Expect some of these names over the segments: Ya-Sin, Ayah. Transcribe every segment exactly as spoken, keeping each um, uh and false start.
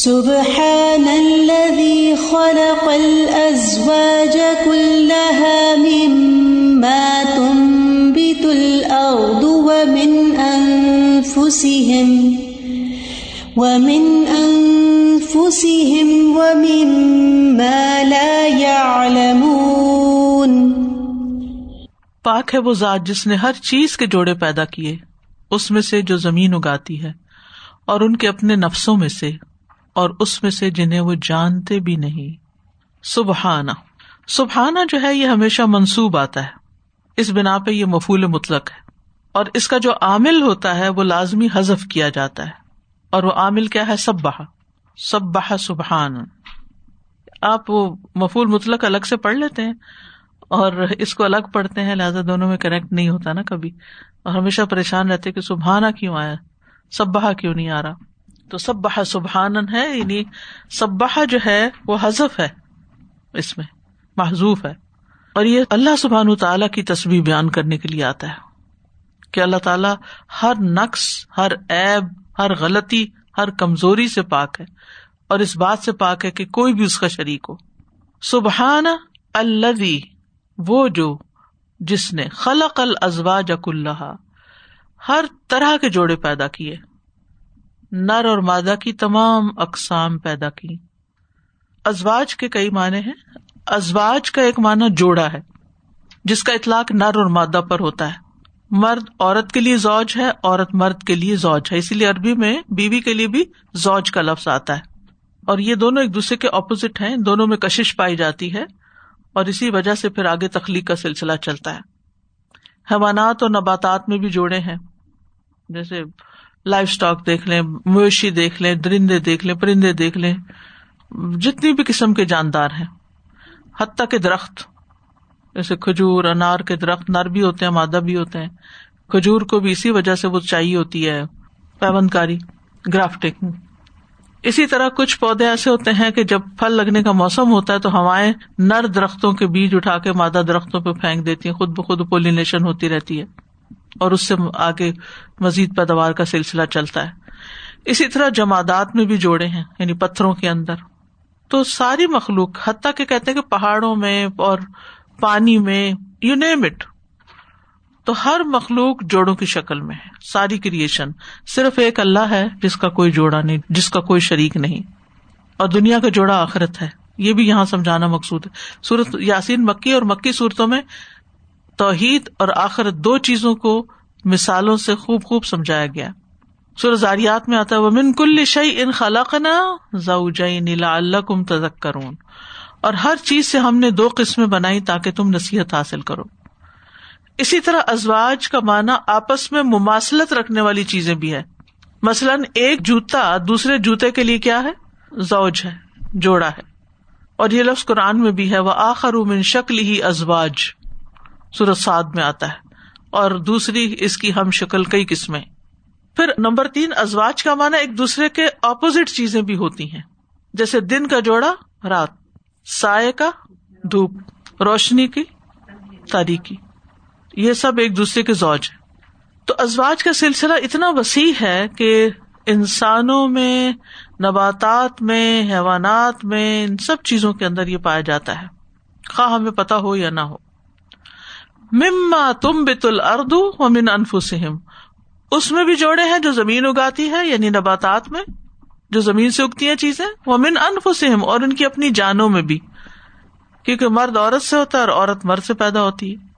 سبحان الذي خلق الأزواج كلها مما تنبت الأرض ومن أنفسهم ومن أنفسهم ومما لا يعلمون. پاک ہے وہ ذات جس نے ہر چیز کے جوڑے پیدا کیے، اس میں سے جو زمین اگاتی ہے، اور ان کے اپنے نفسوں میں سے، اور اس میں سے جنہیں وہ جانتے بھی نہیں. سبحانہ سبحانہ جو ہے یہ ہمیشہ منسوب آتا ہے، اس بنا پہ یہ مفعول مطلق ہے، اور اس کا جو عامل ہوتا ہے وہ لازمی حذف کیا جاتا ہے، اور وہ عامل کیا ہے؟ سبحا. سبحا سبحان. آپ وہ مفعول مطلق الگ سے پڑھ لیتے ہیں اور اس کو الگ پڑھتے ہیں، لہذا دونوں میں کنیکٹ نہیں ہوتا نا کبھی، اور ہمیشہ پریشان رہتے کہ سبحانہ کیوں آیا، سبحا کیوں نہیں آ رہا. تو سبح سبحانن ہے، یعنی سبح جو ہے وہ حذف ہے، اس میں محذوف ہے، اور یہ اللہ سبحانہ تعالیٰ کی تسبیح بیان کرنے کے لیے آتا ہے کہ اللہ تعالیٰ ہر نقص، ہر عیب، ہر غلطی، ہر کمزوری سے پاک ہے، اور اس بات سے پاک ہے کہ کوئی بھی اس کا شریک ہو. سبحان الذی، وہ جو جس نے خلق الازواج کلھا، ہر طرح کے جوڑے پیدا کیے، نر اور مادہ کی تمام اقسام پیدا کی. ازواج کے کئی معنی ہیں. ازواج کا ایک معنی جوڑا ہے، جس کا اطلاق نر اور مادہ پر ہوتا ہے. مرد عورت کے لیے زوج ہے، عورت مرد کے لیے زوج ہے، اسی لیے عربی میں بیوی کے لیے بھی زوج کا لفظ آتا ہے. اور یہ دونوں ایک دوسرے کے اپوزٹ ہیں، دونوں میں کشش پائی جاتی ہے، اور اسی وجہ سے پھر آگے تخلیق کا سلسلہ چلتا ہے. حیوانات اور نباتات میں بھی جوڑے ہیں، جیسے لائف سٹاک دیکھ لیں، مویشی دیکھ لیں، درندے دیکھ لیں، پرندے دیکھ لیں، جتنی بھی قسم کے جاندار ہیں، حتیٰ کہ درخت، جیسے کھجور انار کے درخت نر بھی ہوتے ہیں مادہ بھی ہوتے ہیں. کھجور کو بھی اسی وجہ سے وہ چاہیے ہوتی ہے پیوند کاری، گرافٹنگ. اسی طرح کچھ پودے ایسے ہوتے ہیں کہ جب پھل لگنے کا موسم ہوتا ہے تو ہوائیں نر درختوں کے بیج اٹھا کے مادہ درختوں پہ پھینک دیتی ہیں، خود بخود پولینیشن ہوتی رہتی ہے، اور اس سے آگے مزید پیداوار کا سلسلہ چلتا ہے. اسی طرح جمادات میں بھی جوڑے ہیں، یعنی پتھروں کے اندر. تو ساری مخلوق، حتیٰ کہ کہتے ہیں کہ پہاڑوں میں اور پانی میں، یو نیم اٹ، تو ہر مخلوق جوڑوں کی شکل میں ہے. ساری کریشن صرف ایک اللہ ہے جس کا کوئی جوڑا نہیں، جس کا کوئی شریک نہیں. اور دنیا کا جوڑا آخرت ہے، یہ بھی یہاں سمجھانا مقصود ہے. سورۃ یاسین مکی، اور مکی سورتوں میں توحید اور آخرت دو چیزوں کو مثالوں سے خوب خوب سمجھایا گیا. سورہ زاریات میں آتا ہے وَمِن كُلِّ شَيْءٍ خَلَقْنَا زَوْجَيْنِ لَعَلَّكُمْ تَذَكَّرُونَ، اور ہر چیز سے ہم نے دو قسمیں بنائی تاکہ تم نصیحت حاصل کرو. اسی طرح ازواج کا معنی آپس میں مماثلت رکھنے والی چیزیں بھی ہے. مثلاً ایک جوتا دوسرے جوتے کے لیے کیا ہے؟ زوج ہے، جوڑا ہے. اور یہ لفظ قرآن میں بھی ہے، وَآخَرُ مِن شَكْلِهِ أَزْوَاج، سورۃ صاد میں آتا ہے، اور دوسری اس کی ہم شکل کئی قسمیں. پھر نمبر تین، ازواج کا معنی ایک دوسرے کے اپوزٹ چیزیں بھی ہوتی ہیں، جیسے دن کا جوڑا رات، سائے کا دھوپ، روشنی کی تاریکی، یہ سب ایک دوسرے کے زوج ہیں. تو ازواج کا سلسلہ اتنا وسیع ہے کہ انسانوں میں، نباتات میں، حیوانات میں، ان سب چیزوں کے اندر یہ پایا جاتا ہے، خواہ ہمیں پتہ ہو یا نہ ہو. مما تنبت الارض ومن انفسہم، اس میں بھی جوڑے ہیں جو زمین اگاتی ہے، یعنی نباتات میں جو زمین سے اگتی ہیں چیزیں، ومن انفسہم، اور ان کی اپنی جانوں میں بھی، کیونکہ مرد عورت سے ہوتا ہے اور عورت مرد سے پیدا ہوتی ہے.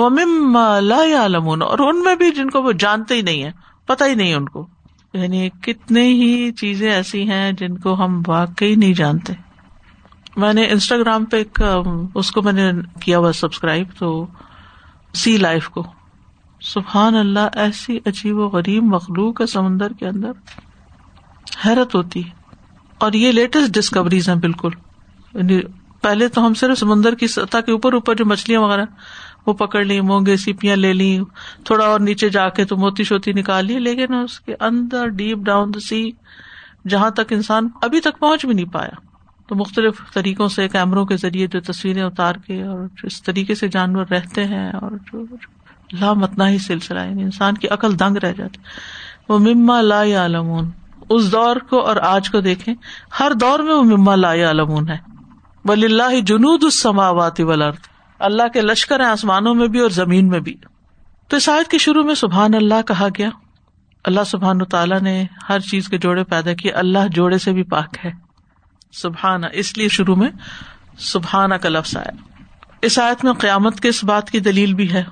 ومما لا یعلمون، اور ان میں بھی جن کو وہ جانتے ہی نہیں ہیں، پتہ ہی نہیں ان کو. یعنی کتنے ہی چیزیں ایسی ہیں جن کو ہم واقعی نہیں جانتے. میں نے انسٹاگرام پہ ایک اس کو میں نے کیا ہوا سبسکرائب، تو سی لائف کو، سبحان اللہ، ایسی عجیب و غریب مخلوق ہے سمندر کے اندر، حیرت ہوتی ہے. اور یہ لیٹسٹ ڈسکوریز ہیں بالکل. پہلے تو ہم صرف سمندر کی سطح کے اوپر اوپر جو مچھلیاں وغیرہ وہ پکڑ لی، مونگے سیپیاں لے لی، تھوڑا اور نیچے جا کے تو موتی شوتی نکال لی، لیکن اس کے اندر ڈیپ ڈاؤن دا سی، جہاں تک انسان ابھی تک پہنچ بھی نہیں پایا. تو مختلف طریقوں سے، کیمروں کے ذریعے جو تصویریں اتار کے، اور اس طریقے سے جانور رہتے ہیں، اور جو لامتناہی سلسلہ ہے، انسان کی عقل دنگ رہ جاتی. وہ مما لا یعلمون، اس دور کو اور آج کو دیکھیں، ہر دور میں وہ مما لا یعلمون ہے. وللہ جنود السماوات والارض، اللہ کے لشکر ہیں آسمانوں میں بھی اور زمین میں بھی. تو اس آیت کے شروع میں سبحان اللہ کہا گیا. اللہ سبحانہ تعالیٰ نے ہر چیز کے جوڑے پیدا کیے، اللہ جوڑے سے بھی پاک ہے. سبحانہ، اس لیے شروع میں سبحانہ کا لفظ آیا. اس آیت میں قیامت کے اس بات کی دلیل بھی ہے،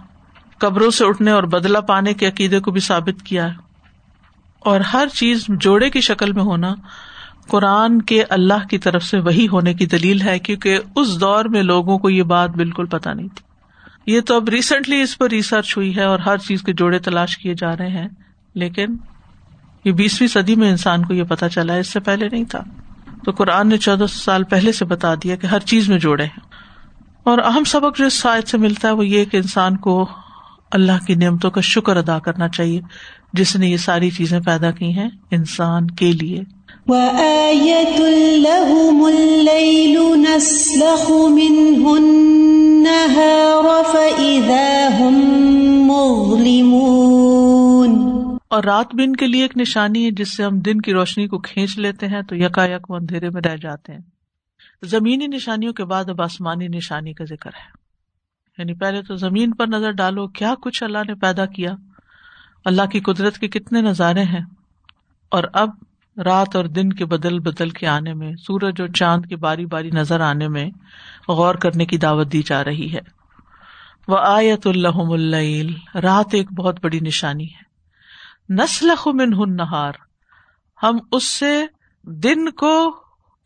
قبروں سے اٹھنے اور بدلہ پانے کے عقیدے کو بھی ثابت کیا ہے. اور ہر چیز جوڑے کی شکل میں ہونا قرآن کے اللہ کی طرف سے وحی ہونے کی دلیل ہے، کیونکہ اس دور میں لوگوں کو یہ بات بالکل پتہ نہیں تھی. یہ تو اب ریسنٹلی اس پر ریسرچ ہوئی ہے اور ہر چیز کے جوڑے تلاش کیے جا رہے ہیں، لیکن یہ بیسویں صدی میں انسان کو یہ پتہ چلا ہے، اس سے پہلے نہیں تھا. تو قرآن نے چودہ سو سال پہلے سے بتا دیا کہ ہر چیز میں جوڑے ہیں. اور اہم سبق جو اس آیت سے ملتا ہے وہ یہ کہ انسان کو اللہ کی نعمتوں کا شکر ادا کرنا چاہیے جس نے یہ ساری چیزیں پیدا کی ہیں انسان کے لیے. وَآيَةٌ لَهُمُ اللَّيْلُ نَسْلَخُ مِنْهُ النَّهَارَ فَإِذَا هُمْ مُظْلِمُونَ. اور رات بھی ان کے لیے ایک نشانی ہے جس سے ہم دن کی روشنی کو کھینچ لیتے ہیں تو یکا یک وہ اندھیرے میں رہ جاتے ہیں. زمینی نشانیوں کے بعد اب آسمانی نشانی کا ذکر ہے. یعنی پہلے تو زمین پر نظر ڈالو، کیا کچھ اللہ نے پیدا کیا، اللہ کی قدرت کے کتنے نظارے ہیں. اور اب رات اور دن کے بدل بدل کے آنے میں، سورج اور چاند کے باری باری نظر آنے میں غور کرنے کی دعوت دی جا رہی ہے. وَآیَةٌ لَّهُمُ اللَّیْلُ، رات ایک بہت بڑی نشانی ہے. نَسْلَخُ مِنْهُ النَّهَارَ، ہم اس سے دن کو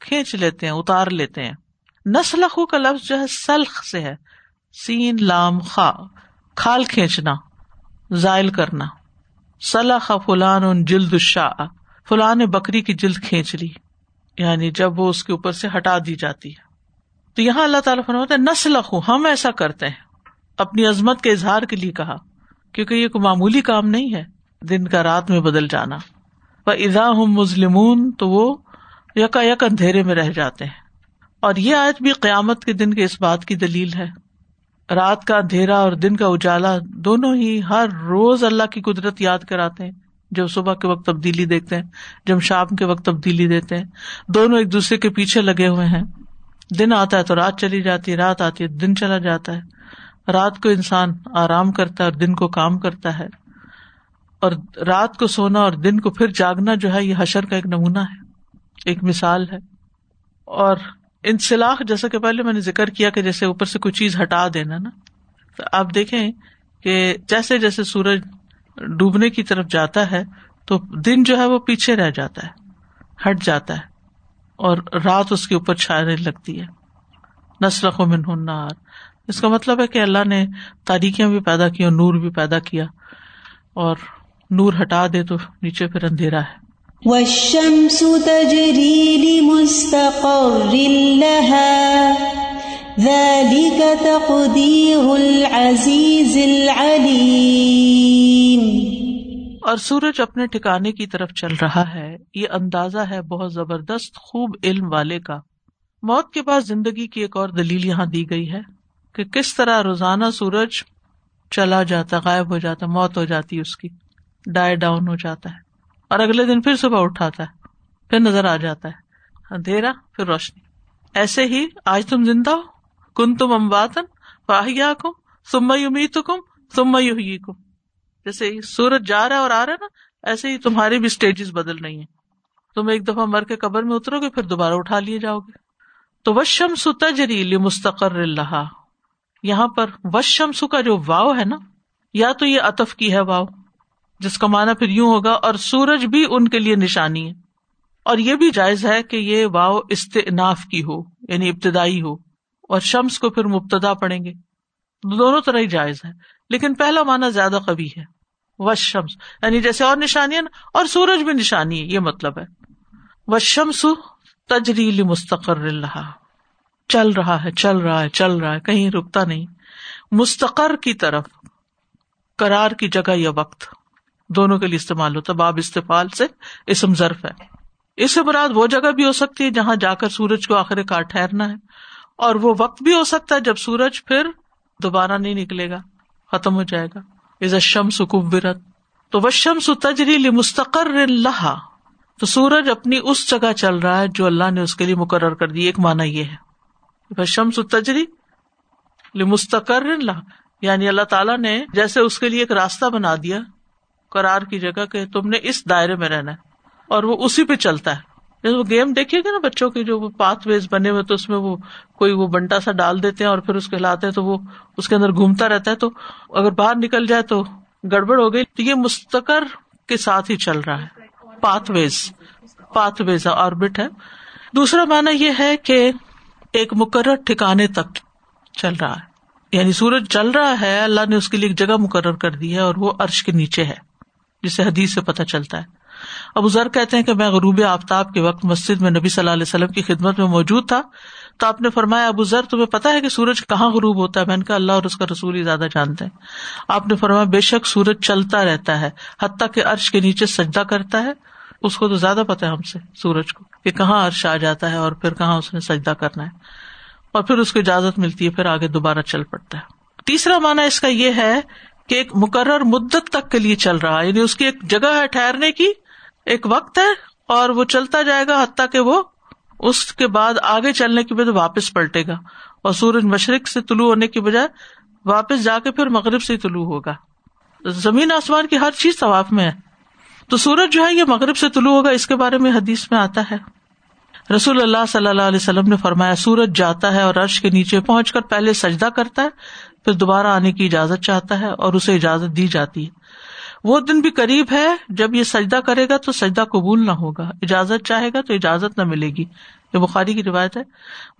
کھینچ لیتے ہیں، اتار لیتے ہیں. نسلخ کا لفظ جو ہے سلخ سے ہے، سین لام خا، کھال کھینچنا، زائل کرنا. سلخ فلان جلد الشاء، فلاں نے بکری کی جلد کھینچ لی، یعنی جب وہ اس کے اوپر سے ہٹا دی جاتی ہے. تو یہاں اللہ تعالیٰ فرماتے ہیں نسلخ، ہم ایسا کرتے ہیں، اپنی عظمت کے اظہار کے لیے کہا، کیونکہ یہ کوئی معمولی کام نہیں ہے دن کا رات میں بدل جانا. فإذا هم مظلمون، تو وہ یکا یک اندھیرے میں رہ جاتے ہیں. اور یہ آیت بھی قیامت کے دن کے اس بات کی دلیل ہے. رات کا اندھیرا اور دن کا اجالا دونوں ہی ہر روز اللہ کی قدرت یاد کراتے ہیں. جب صبح کے وقت تبدیلی دیکھتے ہیں، جب شام کے وقت تبدیلی دیتے ہیں، دونوں ایک دوسرے کے پیچھے لگے ہوئے ہیں. دن آتا ہے تو رات چلی جاتی ہے، رات آتی ہے دن چلا جاتا ہے. رات کو انسان آرام کرتا ہے اور دن کو کام کرتا ہے. اور رات کو سونا اور دن کو پھر جاگنا جو ہے، یہ حشر کا ایک نمونہ ہے، ایک مثال ہے. اور انسلاخ، جیسا کہ پہلے میں نے ذکر کیا کہ جیسے اوپر سے کوئی چیز ہٹا دینا نا، تو آپ دیکھیں کہ جیسے جیسے سورج ڈوبنے کی طرف جاتا ہے تو دن جو ہے وہ پیچھے رہ جاتا ہے، ہٹ جاتا ہے، اور رات اس کے اوپر چھانے لگتی ہے. نسلخ منہ النار، اس کا مطلب ہے کہ اللہ نے تاریکیاں بھی پیدا کی اور نور بھی پیدا کیا، اور نور ہٹا دے تو نیچے پھر اندھیرا ہے. وَالشَّمْسُ تَجْرِي لِمُسْتَقَرٍّ لَّهَا ذَٰلِكَ تَقْدِيرُ الْعَزِيزِ الْعَلِيمِ. اور سورج اپنے ٹھکانے کی طرف چل رہا ہے، یہ اندازہ ہے بہت زبردست خوب علم والے کا. موت کے بعد زندگی کی ایک اور دلیل یہاں دی گئی ہے کہ کس طرح روزانہ سورج چلا جاتا، غائب ہو جاتا، موت ہو جاتی، اس کی ڈائی ڈاؤن ہو جاتا ہے، اور اگلے دن پھر صبح اٹھاتا ہے، پھر نظر آ جاتا ہے، اندھیرا پھر روشنی. ایسے ہی آج تم زندہ ہو، کنتم امواتن فاحیاکم ثم یمیتکم ثم یحییکم. جیسے سورج جا رہا ہے اور آ رہا ہے نا، ایسے ہی تمہارے بھی سٹیجز بدل رہی ہیں. تم ایک دفعہ مر کے قبر میں اترو گے، پھر دوبارہ اٹھا لیے جاؤ گے. تو والشمس تجری لمستقر لہا، یہاں پر والشمس کا جو واو ہے نا، یا تو یہ عطف کی ہے واو، جس کا معنی پھر یوں ہوگا اور سورج بھی ان کے لیے نشانی ہے. اور یہ بھی جائز ہے کہ یہ واو استئناف کی ہو، یعنی ابتدائی ہو، اور شمس کو پھر مبتدا پڑھیں گے. دونوں طرح ہی جائز ہے، لیکن پہلا معنی زیادہ قوی ہے، والشمس، یعنی جیسے اور نشانی ہے نا، اور سورج بھی نشانی ہے، یہ مطلب ہے. والشمس تجری لمستقر لہا، چل رہا ہے، چل رہا ہے، چل رہا ہے، کہیں رکتا نہیں. مستقر کی طرف، قرار کی جگہ یا وقت دونوں کے لیے استعمال ہوتا. باب استفعال سے اسم ظرف ہے. اس سے مراد وہ جگہ بھی ہو سکتی ہے جہاں جا کر سورج کو آخر کار ٹھہرنا ہے، اور وہ وقت بھی ہو سکتا ہے جب سورج پھر دوبارہ نہیں نکلے گا، ختم ہو جائے گا. اذا الشمس كورت، تو والشمس تجری لمستقر لها، تو سورج اپنی اس جگہ چل رہا ہے جو اللہ نے اس کے لیے مقرر کر دی. ایک معنی یہ ہے شمس تجری لمستقر لہ، یعنی اللہ تعالیٰ نے جیسے اس کے لیے ایک راستہ بنا دیا قرار کی جگہ کہ تم نے اس دائرے میں رہنا ہے اور وہ اسی پہ چلتا ہے. جیسے وہ گیم دیکھیے گا نا بچوں کے جو پاتھ ویز بنے ہوئے تو اس میں وہ کوئی وہ بنٹا سا ڈال دیتے ہیں اور پھر اس کے ہلاتے ہیں تو وہ اس کے اندر گھومتا رہتا ہے، تو اگر باہر نکل جائے تو گڑبڑ ہو گئی. تو یہ مستقر کے ساتھ ہی چل رہا ہے، pathways pathways orbit ہے. دوسرا معنی یہ ہے کہ ایک مقرر ٹھکانے تک چل رہا ہے، یعنی سورج چل رہا ہے، اللہ نے اس کے لیے ایک جگہ مقرر کر دی ہے اور وہ عرش کے نیچے ہے، جسے حدیث سے پتہ چلتا ہے. ابو ذر کہتے ہیں کہ میں غروب آفتاب کے وقت مسجد میں نبی صلی اللہ علیہ وسلم کی خدمت میں موجود تھا، تو آپ نے فرمایا ابو ذر تمہیں پتا ہے کہ سورج کہاں غروب ہوتا ہے؟ میں نے کہا اللہ اور اس کا رسول ہی زیادہ جانتے ہیں. آپ نے فرمایا بے شک سورج چلتا رہتا ہے حتیٰ کہ عرش کے نیچے سجدہ کرتا ہے. اس کو تو زیادہ پتا ہے ہم سے، سورج کو، کہ کہاں عرش آ جاتا ہے اور پھر کہاں اس نے سجدہ کرنا ہے، اور پھر اس کو اجازت ملتی ہے، پھر آگے دوبارہ چل پڑتا ہے. تیسرا معنی اس کا یہ ہے کہ ایک مقرر مدت تک کے لیے چل رہا ہے، یعنی اس کی ایک جگہ ہے ٹھہرنے کی، ایک وقت ہے اور وہ چلتا جائے گا حتیٰ کہ وہ اس کے بعد آگے چلنے کی وجہ واپس پلٹے گا، اور سورج مشرق سے طلوع ہونے کی بجائے واپس جا کے پھر مغرب سے طلوع ہوگا. زمین آسمان کی ہر چیز طواف میں ہے، تو سورج جو ہے یہ مغرب سے طلوع ہوگا، اس کے بارے میں حدیث میں آتا ہے. رسول اللہ صلی اللہ علیہ وسلم نے فرمایا سورج جاتا ہے اور عرش کے نیچے پہنچ کر پہلے سجدہ کرتا ہے، پھر دوبارہ آنے کی اجازت چاہتا ہے اور اسے اجازت دی جاتی ہے. وہ دن بھی قریب ہے جب یہ سجدہ کرے گا تو سجدہ قبول نہ ہوگا، اجازت چاہے گا تو اجازت نہ ملے گی، یہ بخاری کی روایت ہے،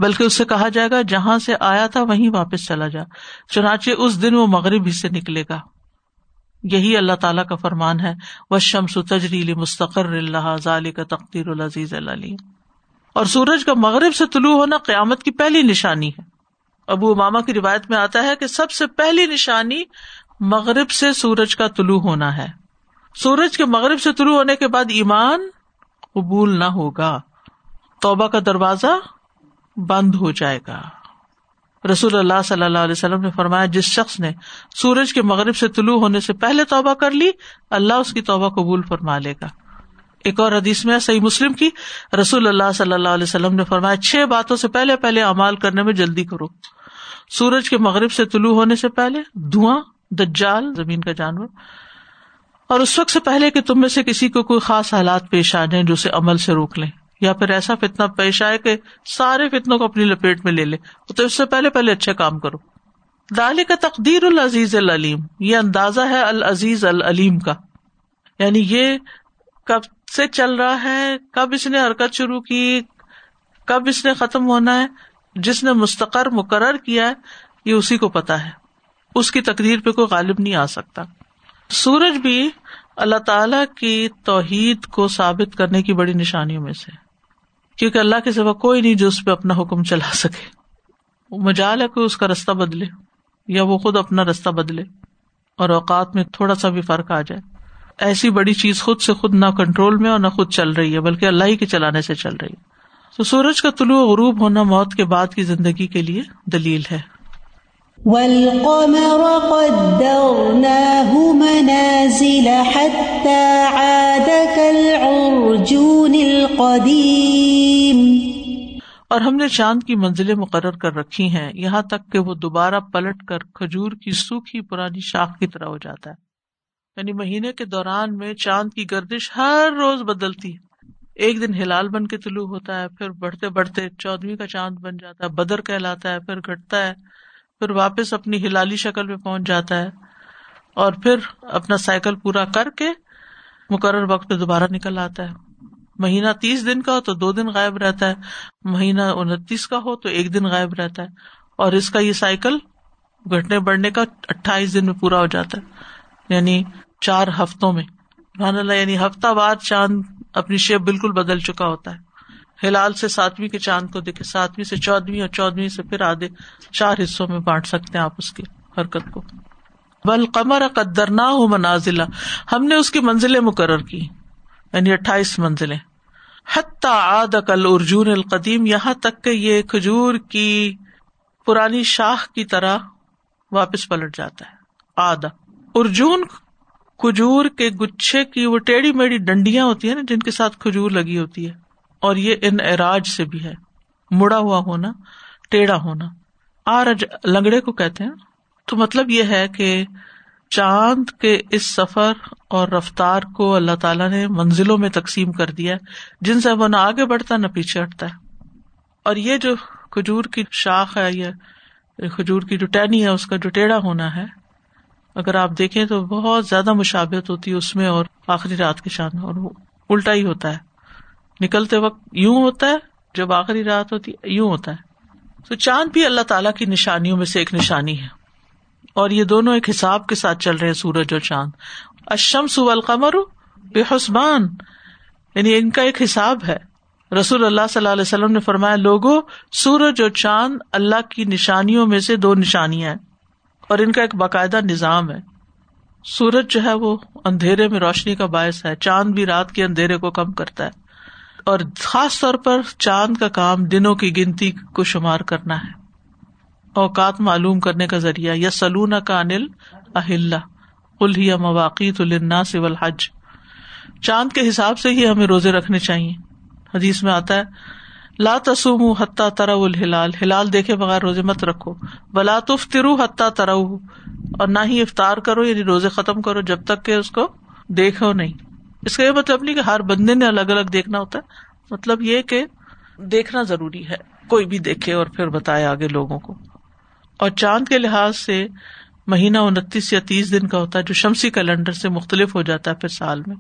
بلکہ اس سے کہا جائے گا جہاں سے آیا تھا وہیں واپس چلا جا، چنانچہ اس دن وہ مغرب ہی سے نکلے گا. یہی اللہ تعالیٰ کا فرمان ہے وَالشَّمْسُ تَجْرِي لِمُسْتَقَرٍّ لَهَا ذَٰلِكَ تَقْدِيرُ الْعَزِيزِ الْعَلِيمِ. اور سورج کا مغرب سے طلوع ہونا قیامت کی پہلی نشانی ہے. ابو امامہ کی روایت میں آتا ہے کہ سب سے پہلی نشانی مغرب سے سورج کا طلوع ہونا ہے. سورج کے مغرب سے طلوع ہونے کے بعد ایمان قبول نہ ہوگا، توبہ کا دروازہ بند ہو جائے گا. رسول اللہ صلی اللہ علیہ وسلم نے فرمایا جس شخص نے سورج کے مغرب سے طلوع ہونے سے پہلے توبہ کر لی اللہ اس کی توبہ قبول فرما لے گا. ایک اور حدیث میں صحیح مسلم کی، رسول اللہ صلی اللہ علیہ وسلم نے فرمایا چھ باتوں سے پہلے پہلے اعمال کرنے میں جلدی کرو، سورج کے مغرب سے طلوع ہونے سے پہلے، دھواں، دجال زمین کا جانور، اور اس وقت سے پہلے کہ تم میں سے کسی کو کوئی خاص حالات پیش آ جائیں جو اسے عمل سے روک لیں، یا پھر ایسا فتنہ پیش آئے کہ سارے فتنوں کو اپنی لپیٹ میں لے لے، تو اس سے پہلے پہلے اچھے کام کرو. ذالک تقدیر العزیز العلیم، یہ اندازہ ہے العزیز العلیم کا، یعنی یہ کب سے چل رہا ہے، کب اس نے حرکت شروع کی، کب اس نے ختم ہونا ہے، جس نے مستقر مقرر کیا ہے یہ اسی کو پتا ہے، اس کی تقدیر پہ کوئی غالب نہیں آ سکتا. سورج بھی اللہ تعالیٰ کی توحید کو ثابت کرنے کی بڑی نشانیوں میں سے، کیونکہ اللہ کے سوا کوئی نہیں جو اس پہ اپنا حکم چلا سکے، مجال ہے کہ اس کا رستہ بدلے یا وہ خود اپنا رستہ بدلے اور اوقات میں تھوڑا سا بھی فرق آ جائے. ایسی بڑی چیز خود سے خود نہ کنٹرول میں اور نہ خود چل رہی ہے، بلکہ اللہ ہی کے چلانے سے چل رہی ہے. تو سورج کا طلوع غروب ہونا موت کے بعد کی زندگی کے لیے دلیل ہے. وَالْقَمَرَ قَدَّرْنَاهُ مَنَازِلَ حَتَّى عَادَ كَالْعُرْجُونِ الْقَدِيمِ، اور ہم نے چاند کی منزلیں مقرر کر رکھی ہیں یہاں تک کہ وہ دوبارہ پلٹ کر کھجور کی سوکھی پرانی شاخ کی طرح ہو جاتا ہے. یعنی مہینے کے دوران میں چاند کی گردش ہر روز بدلتی ہے، ایک دن ہلال بن کے طلوع ہوتا ہے، پھر بڑھتے بڑھتے چودھویں کا چاند بن جاتا ہے، بدر کہلاتا ہے، پھر گھٹتا ہے، پھر واپس اپنی ہلالی شکل میں پہنچ جاتا ہے، اور پھر اپنا سائیکل پورا کر کے مقرر وقت پہ دوبارہ نکل آتا ہے. مہینہ تیس دن کا ہو تو دو دن غائب رہتا ہے، مہینہ انتیس کا ہو تو ایک دن غائب رہتا ہے، اور اس کا یہ سائیکل گھٹنے بڑھنے کا اٹھائیس دن میں پورا ہو جاتا ہے، یعنی چار ہفتوں میں. سبحان اللہ، یعنی ہفتہ وار چاند اپنی شیپ بالکل بدل چکا ہوتا ہے. ہلال سے ساتویں کے چاند کو دیکھے، ساتویں سے چودھویں، اور چودھویں سے پھر آدھے چار حصوں میں بانٹ سکتے ہیں آپ اس کی حرکت کو. والقمر قدرناہ منازلہ، ہم نے اس کی منزلیں مقرر کی، یعنی اٹھائیس منزلیں. حتی عاد کالعرجون القدیم، یہاں تک کہ یہ کھجور کی پرانی شاخ کی طرح واپس پلٹ جاتا ہے. عاد، ارجون کھجور کے گچھے کی وہ ٹیڑھی میڑھی ڈنڈیاں ہوتی ہیں نا جن کے ساتھ کھجور لگی ہوتی ہے، اور یہ انعراج سے بھی ہے، مڑا ہوا ہونا، ٹیڑھا ہونا، آرج لنگڑے کو کہتے ہیں. تو مطلب یہ ہے کہ چاند کے اس سفر اور رفتار کو اللہ تعالیٰ نے منزلوں میں تقسیم کر دیا ہے، جن سے وہ نہ آگے بڑھتا نہ پیچھے ہٹتا ہے. اور یہ جو کھجور کی شاخ ہے یا کھجور کی جو ٹہنی ہے اس کا جو ٹیڑھا ہونا ہے، اگر آپ دیکھیں تو بہت زیادہ مشابہت ہوتی ہے اس میں اور آخری رات کے شان، اور وہ الٹا ہی ہوتا ہے، نکلتے وقت یوں ہوتا ہے، جب آخری رات ہوتی ہے یوں ہوتا ہے. تو چاند بھی اللہ تعالیٰ کی نشانیوں میں سے ایک نشانی ہے، اور یہ دونوں ایک حساب کے ساتھ چل رہے ہیں، سورج اور چاند. الشمس والقمر بحسبان، یعنی ان کا ایک حساب ہے. رسول اللہ صلی اللہ علیہ وسلم نے فرمایا، لوگوں سورج اور چاند اللہ کی نشانیوں میں سے دو نشانیاں ہیں، اور ان کا ایک باقاعدہ نظام ہے. سورج جو ہے وہ اندھیرے میں روشنی کا باعث ہے، چاند بھی رات کے اندھیرے کو کم کرتا ہے، اور خاص طور پر چاند کا کام دنوں کی گنتی کو شمار کرنا ہے، اوقات معلوم کرنے کا ذریعہ. یسألونک عن الأحلۃ قل ہی مواقیت للناس والحج، چاند کے حساب سے ہی ہمیں روزے رکھنے چاہیے. حدیث میں آتا ہے، لا تصوموا حتیٰ تروا الہلال، ہلال دیکھے بغیر روزے مت رکھو. ولا تفطروا حتیٰ تروہ، اور نہ ہی افطار کرو یعنی روزے ختم کرو جب تک کہ اس کو دیکھو نہیں. اس کا یہ مطلب نہیں کہ ہر بندے نے الگ الگ دیکھنا ہوتا ہے، مطلب یہ کہ دیکھنا ضروری ہے، کوئی بھی دیکھے اور پھر بتائے آگے لوگوں کو. اور چاند کے لحاظ سے مہینہ انتیس یا تیس دن کا ہوتا ہے، جو شمسی کیلنڈر سے مختلف ہو جاتا ہے پھر سال میں.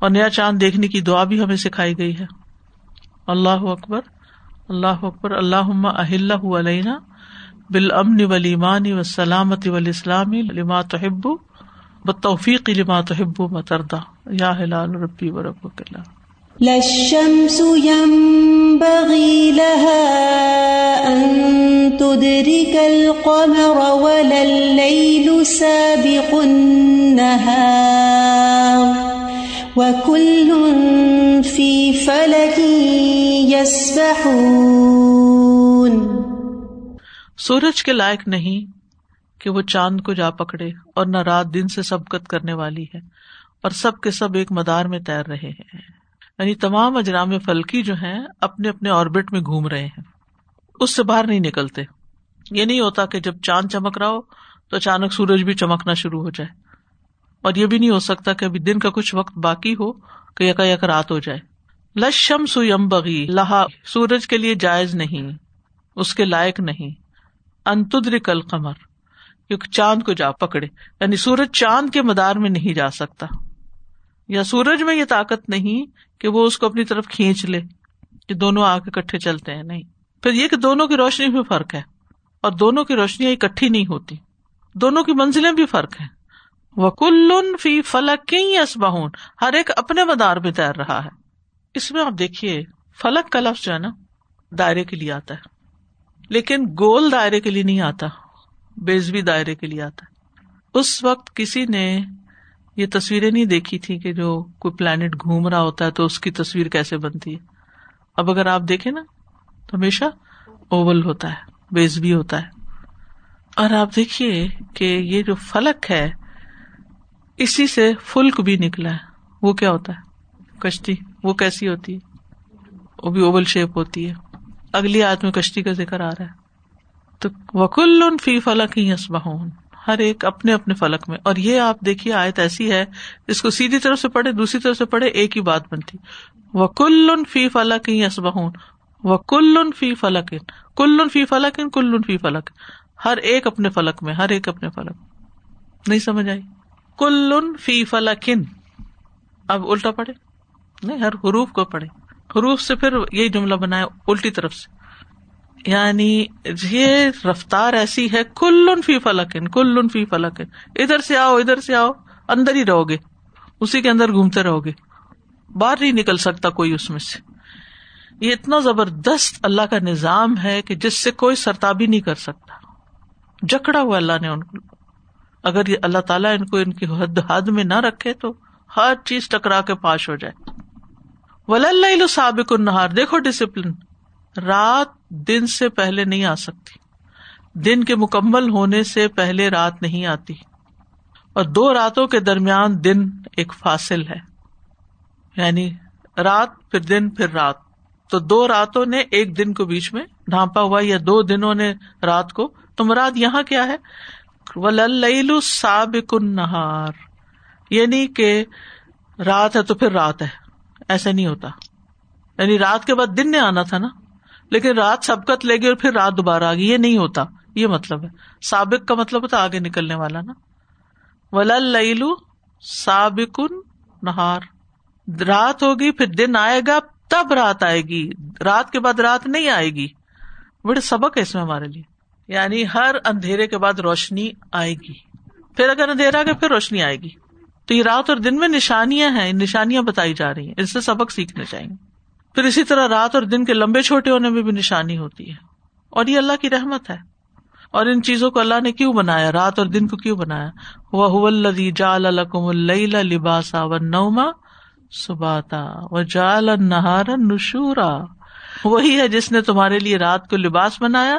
اور نیا چاند دیکھنے کی دعا بھی ہمیں سکھائی گئی ہے. اللہ اکبر، اللہ اکبر، اللہم احلہ علینا بالامن والایمان والسلامۃ والاسلام لما تحب بتوفیق لما تحب وترضا، یا ہلال ربی وربک اللہ. لا الشمس ينبغي لها أن تدرك القمر ولا الليل سابق النهار وكل في فلك يسبحون. سورج کے لائق نہیں کہ وہ چاند کو جا پکڑے، اور نہ رات دن سے سبقت کرنے والی ہے، اور سب کے سب ایک مدار میں تیر رہے ہیں، یعنی تمام اجرام فلکی جو ہیں اپنے اپنے آربٹ میں گھوم رہے ہیں، اس سے باہر نہیں نکلتے. یہ نہیں ہوتا کہ جب چاند چمک رہا ہو تو اچانک سورج بھی چمکنا شروع ہو جائے، اور یہ بھی نہیں ہو سکتا کہ ابھی دن کا کچھ وقت باقی ہو کہ یکا یک رات ہو جائے. للشمس ینبغی لہا، سورج کے لیے جائز نہیں، اس کے لائق نہیں. ان تدرک القمر، کیونکہ چاند کو جا پکڑے، یعنی سورج چاند کے مدار میں نہیں جا سکتا، یا سورج میں یہ طاقت نہیں کہ وہ اس کو اپنی طرف کھینچ لے کہ دونوں آ کے اکٹھے چلتے ہیں، نہیں. پھر یہ کہ دونوں کی روشنی میں فرق ہے، اور دونوں کی روشنیاں اکٹھی نہیں ہوتی، دونوں کی منزلیں بھی فرق ہیں. وَكُلٌّ فِي فَلَكٍ يَسْبَحُونَ، ہر ایک اپنے مدار میں تیر رہا ہے. اس میں آپ دیکھیے فلک کا لفظ جو ہے نا دائرے کے لیے آتا ہے، لیکن گول دائرے کے لیے نہیں آتا، بیزوی دائرے کے لیے آتا ہے. اس وقت کسی نے یہ تصویریں نہیں دیکھی تھی کہ جو کوئی پلانٹ گھوم رہا ہوتا ہے تو اس کی تصویر کیسے بنتی ہے. اب اگر آپ دیکھیں نا تو ہمیشہ اوول ہوتا ہے، بیزوی ہوتا ہے. اور آپ دیکھیے کہ یہ جو فلک ہے اسی سے فلک بھی نکلا ہے. وہ کیا ہوتا ہے؟ کشتی. وہ کیسی ہوتی ہے؟ وہ بھی اوول شیپ ہوتی ہے. اگلی آیت میں کشتی کا ذکر آ رہا ہے. تو وَكُلٌّ فِي فَلَكٍ يَسْبَحُونَ، ہر ایک اپنے اپنے فلک میں. اور یہ آپ دیکھیے آیت ایسی ہے، اس کو سیدھی طرف سے پڑھے دوسری طرف سے پڑھے ایک ہی بات بنتی. وَكُلٌّ فِي فَلَكٍ يَسْبَحُونَ وَكُلٌّ فِي فَلَكٍ، كُلٌّ فِي فَلَكٍ، كُلٌّ فِي فَلَكٍ، ہر ایک اپنے فلک میں، ہر ایک اپنے فلک. نہیں سمجھ آئی؟ كُلٌّ فِي فَلَكٍ. اب الٹا پڑھے نہیں، ہر حروف کو پڑھے، حروف سے پھر یہی جملہ بنایا الٹی طرف سے. یعنی یہ رفتار ایسی ہے، کلن فی فلکن، کلن فی فلکن، ادھر سے آؤ ادھر سے آؤ، اندر ہی رہو گے، اسی کے اندر گھومتے رہو گے، باہر نہیں نکل سکتا کوئی اس میں سے. یہ اتنا زبردست اللہ کا نظام ہے کہ جس سے کوئی سرتابی نہیں کر سکتا. جکڑا ہوا اللہ نے ان کو. اگر یہ اللہ تعالیٰ ان کو ان کی حد حد میں نہ رکھے تو ہر چیز ٹکرا کے پاش ہو جائے. وَلَلَّيْلُ سَابِقُ النَّهَارِ، دیکھو ڈسپلن، رات دن سے پہلے نہیں آ سکتی، دن کے مکمل ہونے سے پہلے رات نہیں آتی، اور اور دو راتوں کے درمیان دن ایک فاصل ہے، یعنی رات پھر دن پھر رات، تو دو راتوں نے ایک دن کو بیچ میں ڈھانپا ہوا، یا دو دنوں نے رات کو، تو مراد یہاں کیا ہے؟ وَلَلَّيْلُ سَابِقُ النَّهَارِ، یعنی کہ رات ہے تو پھر رات ہے، ایسا نہیں ہوتا، یعنی رات کے بعد دن نے آنا تھا نا، لیکن رات سبقت لے گی اور پھر رات دوبارہ آ گئی، یہ نہیں ہوتا، یہ مطلب ہے۔ سابق کا مطلب ہوتا آگے نکلنے والا نا، وَلَلَّيْلُ سَابِقُ النَّهَارِ، رات ہوگی پھر دن آئے گا تب رات آئے گی، رات کے بعد رات نہیں آئے گی۔ بڑے سبق ہے اس میں ہمارے لیے، یعنی ہر اندھیرے کے بعد روشنی آئے گی، پھر اگر اندھیرا گیا پھر روشنی آئے گی، تو یہ رات اور دن میں نشانیاں ہیں، نشانیاں بتائی جا رہی ہیں، اس سے سبق سیکھنے چاہیے۔ پھر اسی طرح رات اور دن کے لمبے چھوٹے ہونے میں بھی نشانی ہوتی ہے، اور یہ اللہ کی رحمت ہے، اور ان چیزوں کو اللہ نے کیوں بنایا، رات اور دن کو کیوں بنایا؟ وَهُوَ الَّذِي جَعَلَ لَكُمُ اللَّيْلَ لِبَاسًا وَالنَّوْمَ سُبَاتًا وَجَعَلَ النَّهَارَ نُشُورًا، وہی ہے جس نے تمہارے لیے رات کو لباس بنایا،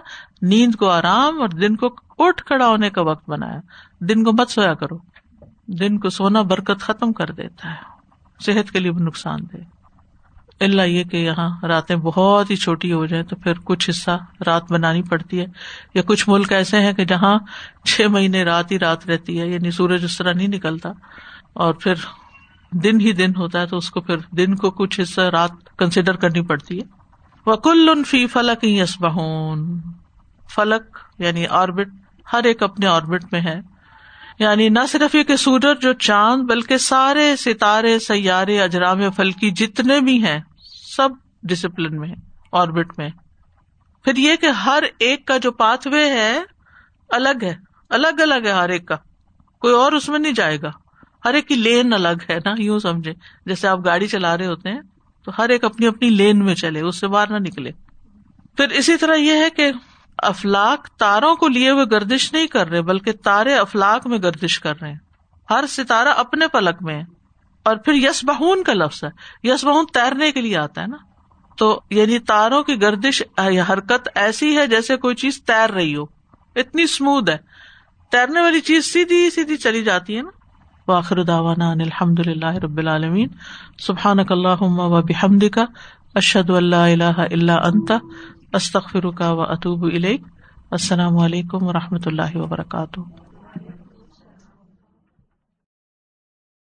نیند کو آرام، اور دن کو اٹھ کھڑا ہونے کا وقت بنایا۔ دن کو مت سویا کرو، دن کو سونا برکت ختم کر دیتا ہے، صحت کے لیے بھی نقصان دہ، اللہ یہ کہ یہاں راتیں بہت ہی چھوٹی ہو جائیں تو پھر کچھ حصہ رات بنانی پڑتی ہے، یا کچھ ملک ایسے ہیں کہ جہاں چھ مہینے رات ہی رات رہتی ہے، یعنی سورج اس طرح نہیں نکلتا اور پھر دن ہی دن ہوتا ہے، تو اس کو پھر دن کو کچھ حصہ رات کنسیڈر کرنی پڑتی ہے۔ وَكُلٌّ فِي فَلَكٍ يَسْبَحُونَ، فلک یعنی آربٹ، ہر ایک اپنے آربٹ میں ہے، یعنی نہ صرف یہ کہ سورج جو چاند، بلکہ سارے ستارے، سیارے، اجرام فلکی جتنے بھی ہیں سب ڈسپلن میں، آربٹ میں۔ پھر یہ کہ ہر ایک کا جو پاتھ وے ہے الگ ہے، الگ الگ ہے ہر ایک کا، کوئی اور اس میں نہیں جائے گا، ہر ایک کی لین الگ ہے نا، یوں سمجھے جیسے آپ گاڑی چلا رہے ہوتے ہیں تو ہر ایک اپنی اپنی لین میں چلے، اس سے باہر نہ نکلے۔ پھر اسی طرح یہ ہے کہ افلاک تاروں کو لیے ہوئے گردش نہیں کر رہے، بلکہ تارے افلاک میں گردش کر رہے ہیں، ہر ستارہ اپنے پلک میں ہے۔ اور پھر یسبحون کا لفظ ہے، یسبحون تیرنے کے لیے آتا ہے نا، تو یعنی تاروں کی گردش حرکت ایسی ہے جیسے کوئی چیز تیر رہی ہو، اتنی سموتھ ہے، تیرنے والی چیز سیدھی سیدھی چلی جاتی ہے نا۔ وآخر دعوانا ان الحمد للہ رب العالمین، سبحانک اللہم و بحمدک، اشہد ان لا الہ الا انت، استغفرک و اتوب الیک۔ السلام علیکم و رحمۃ اللہ وبرکاتہ۔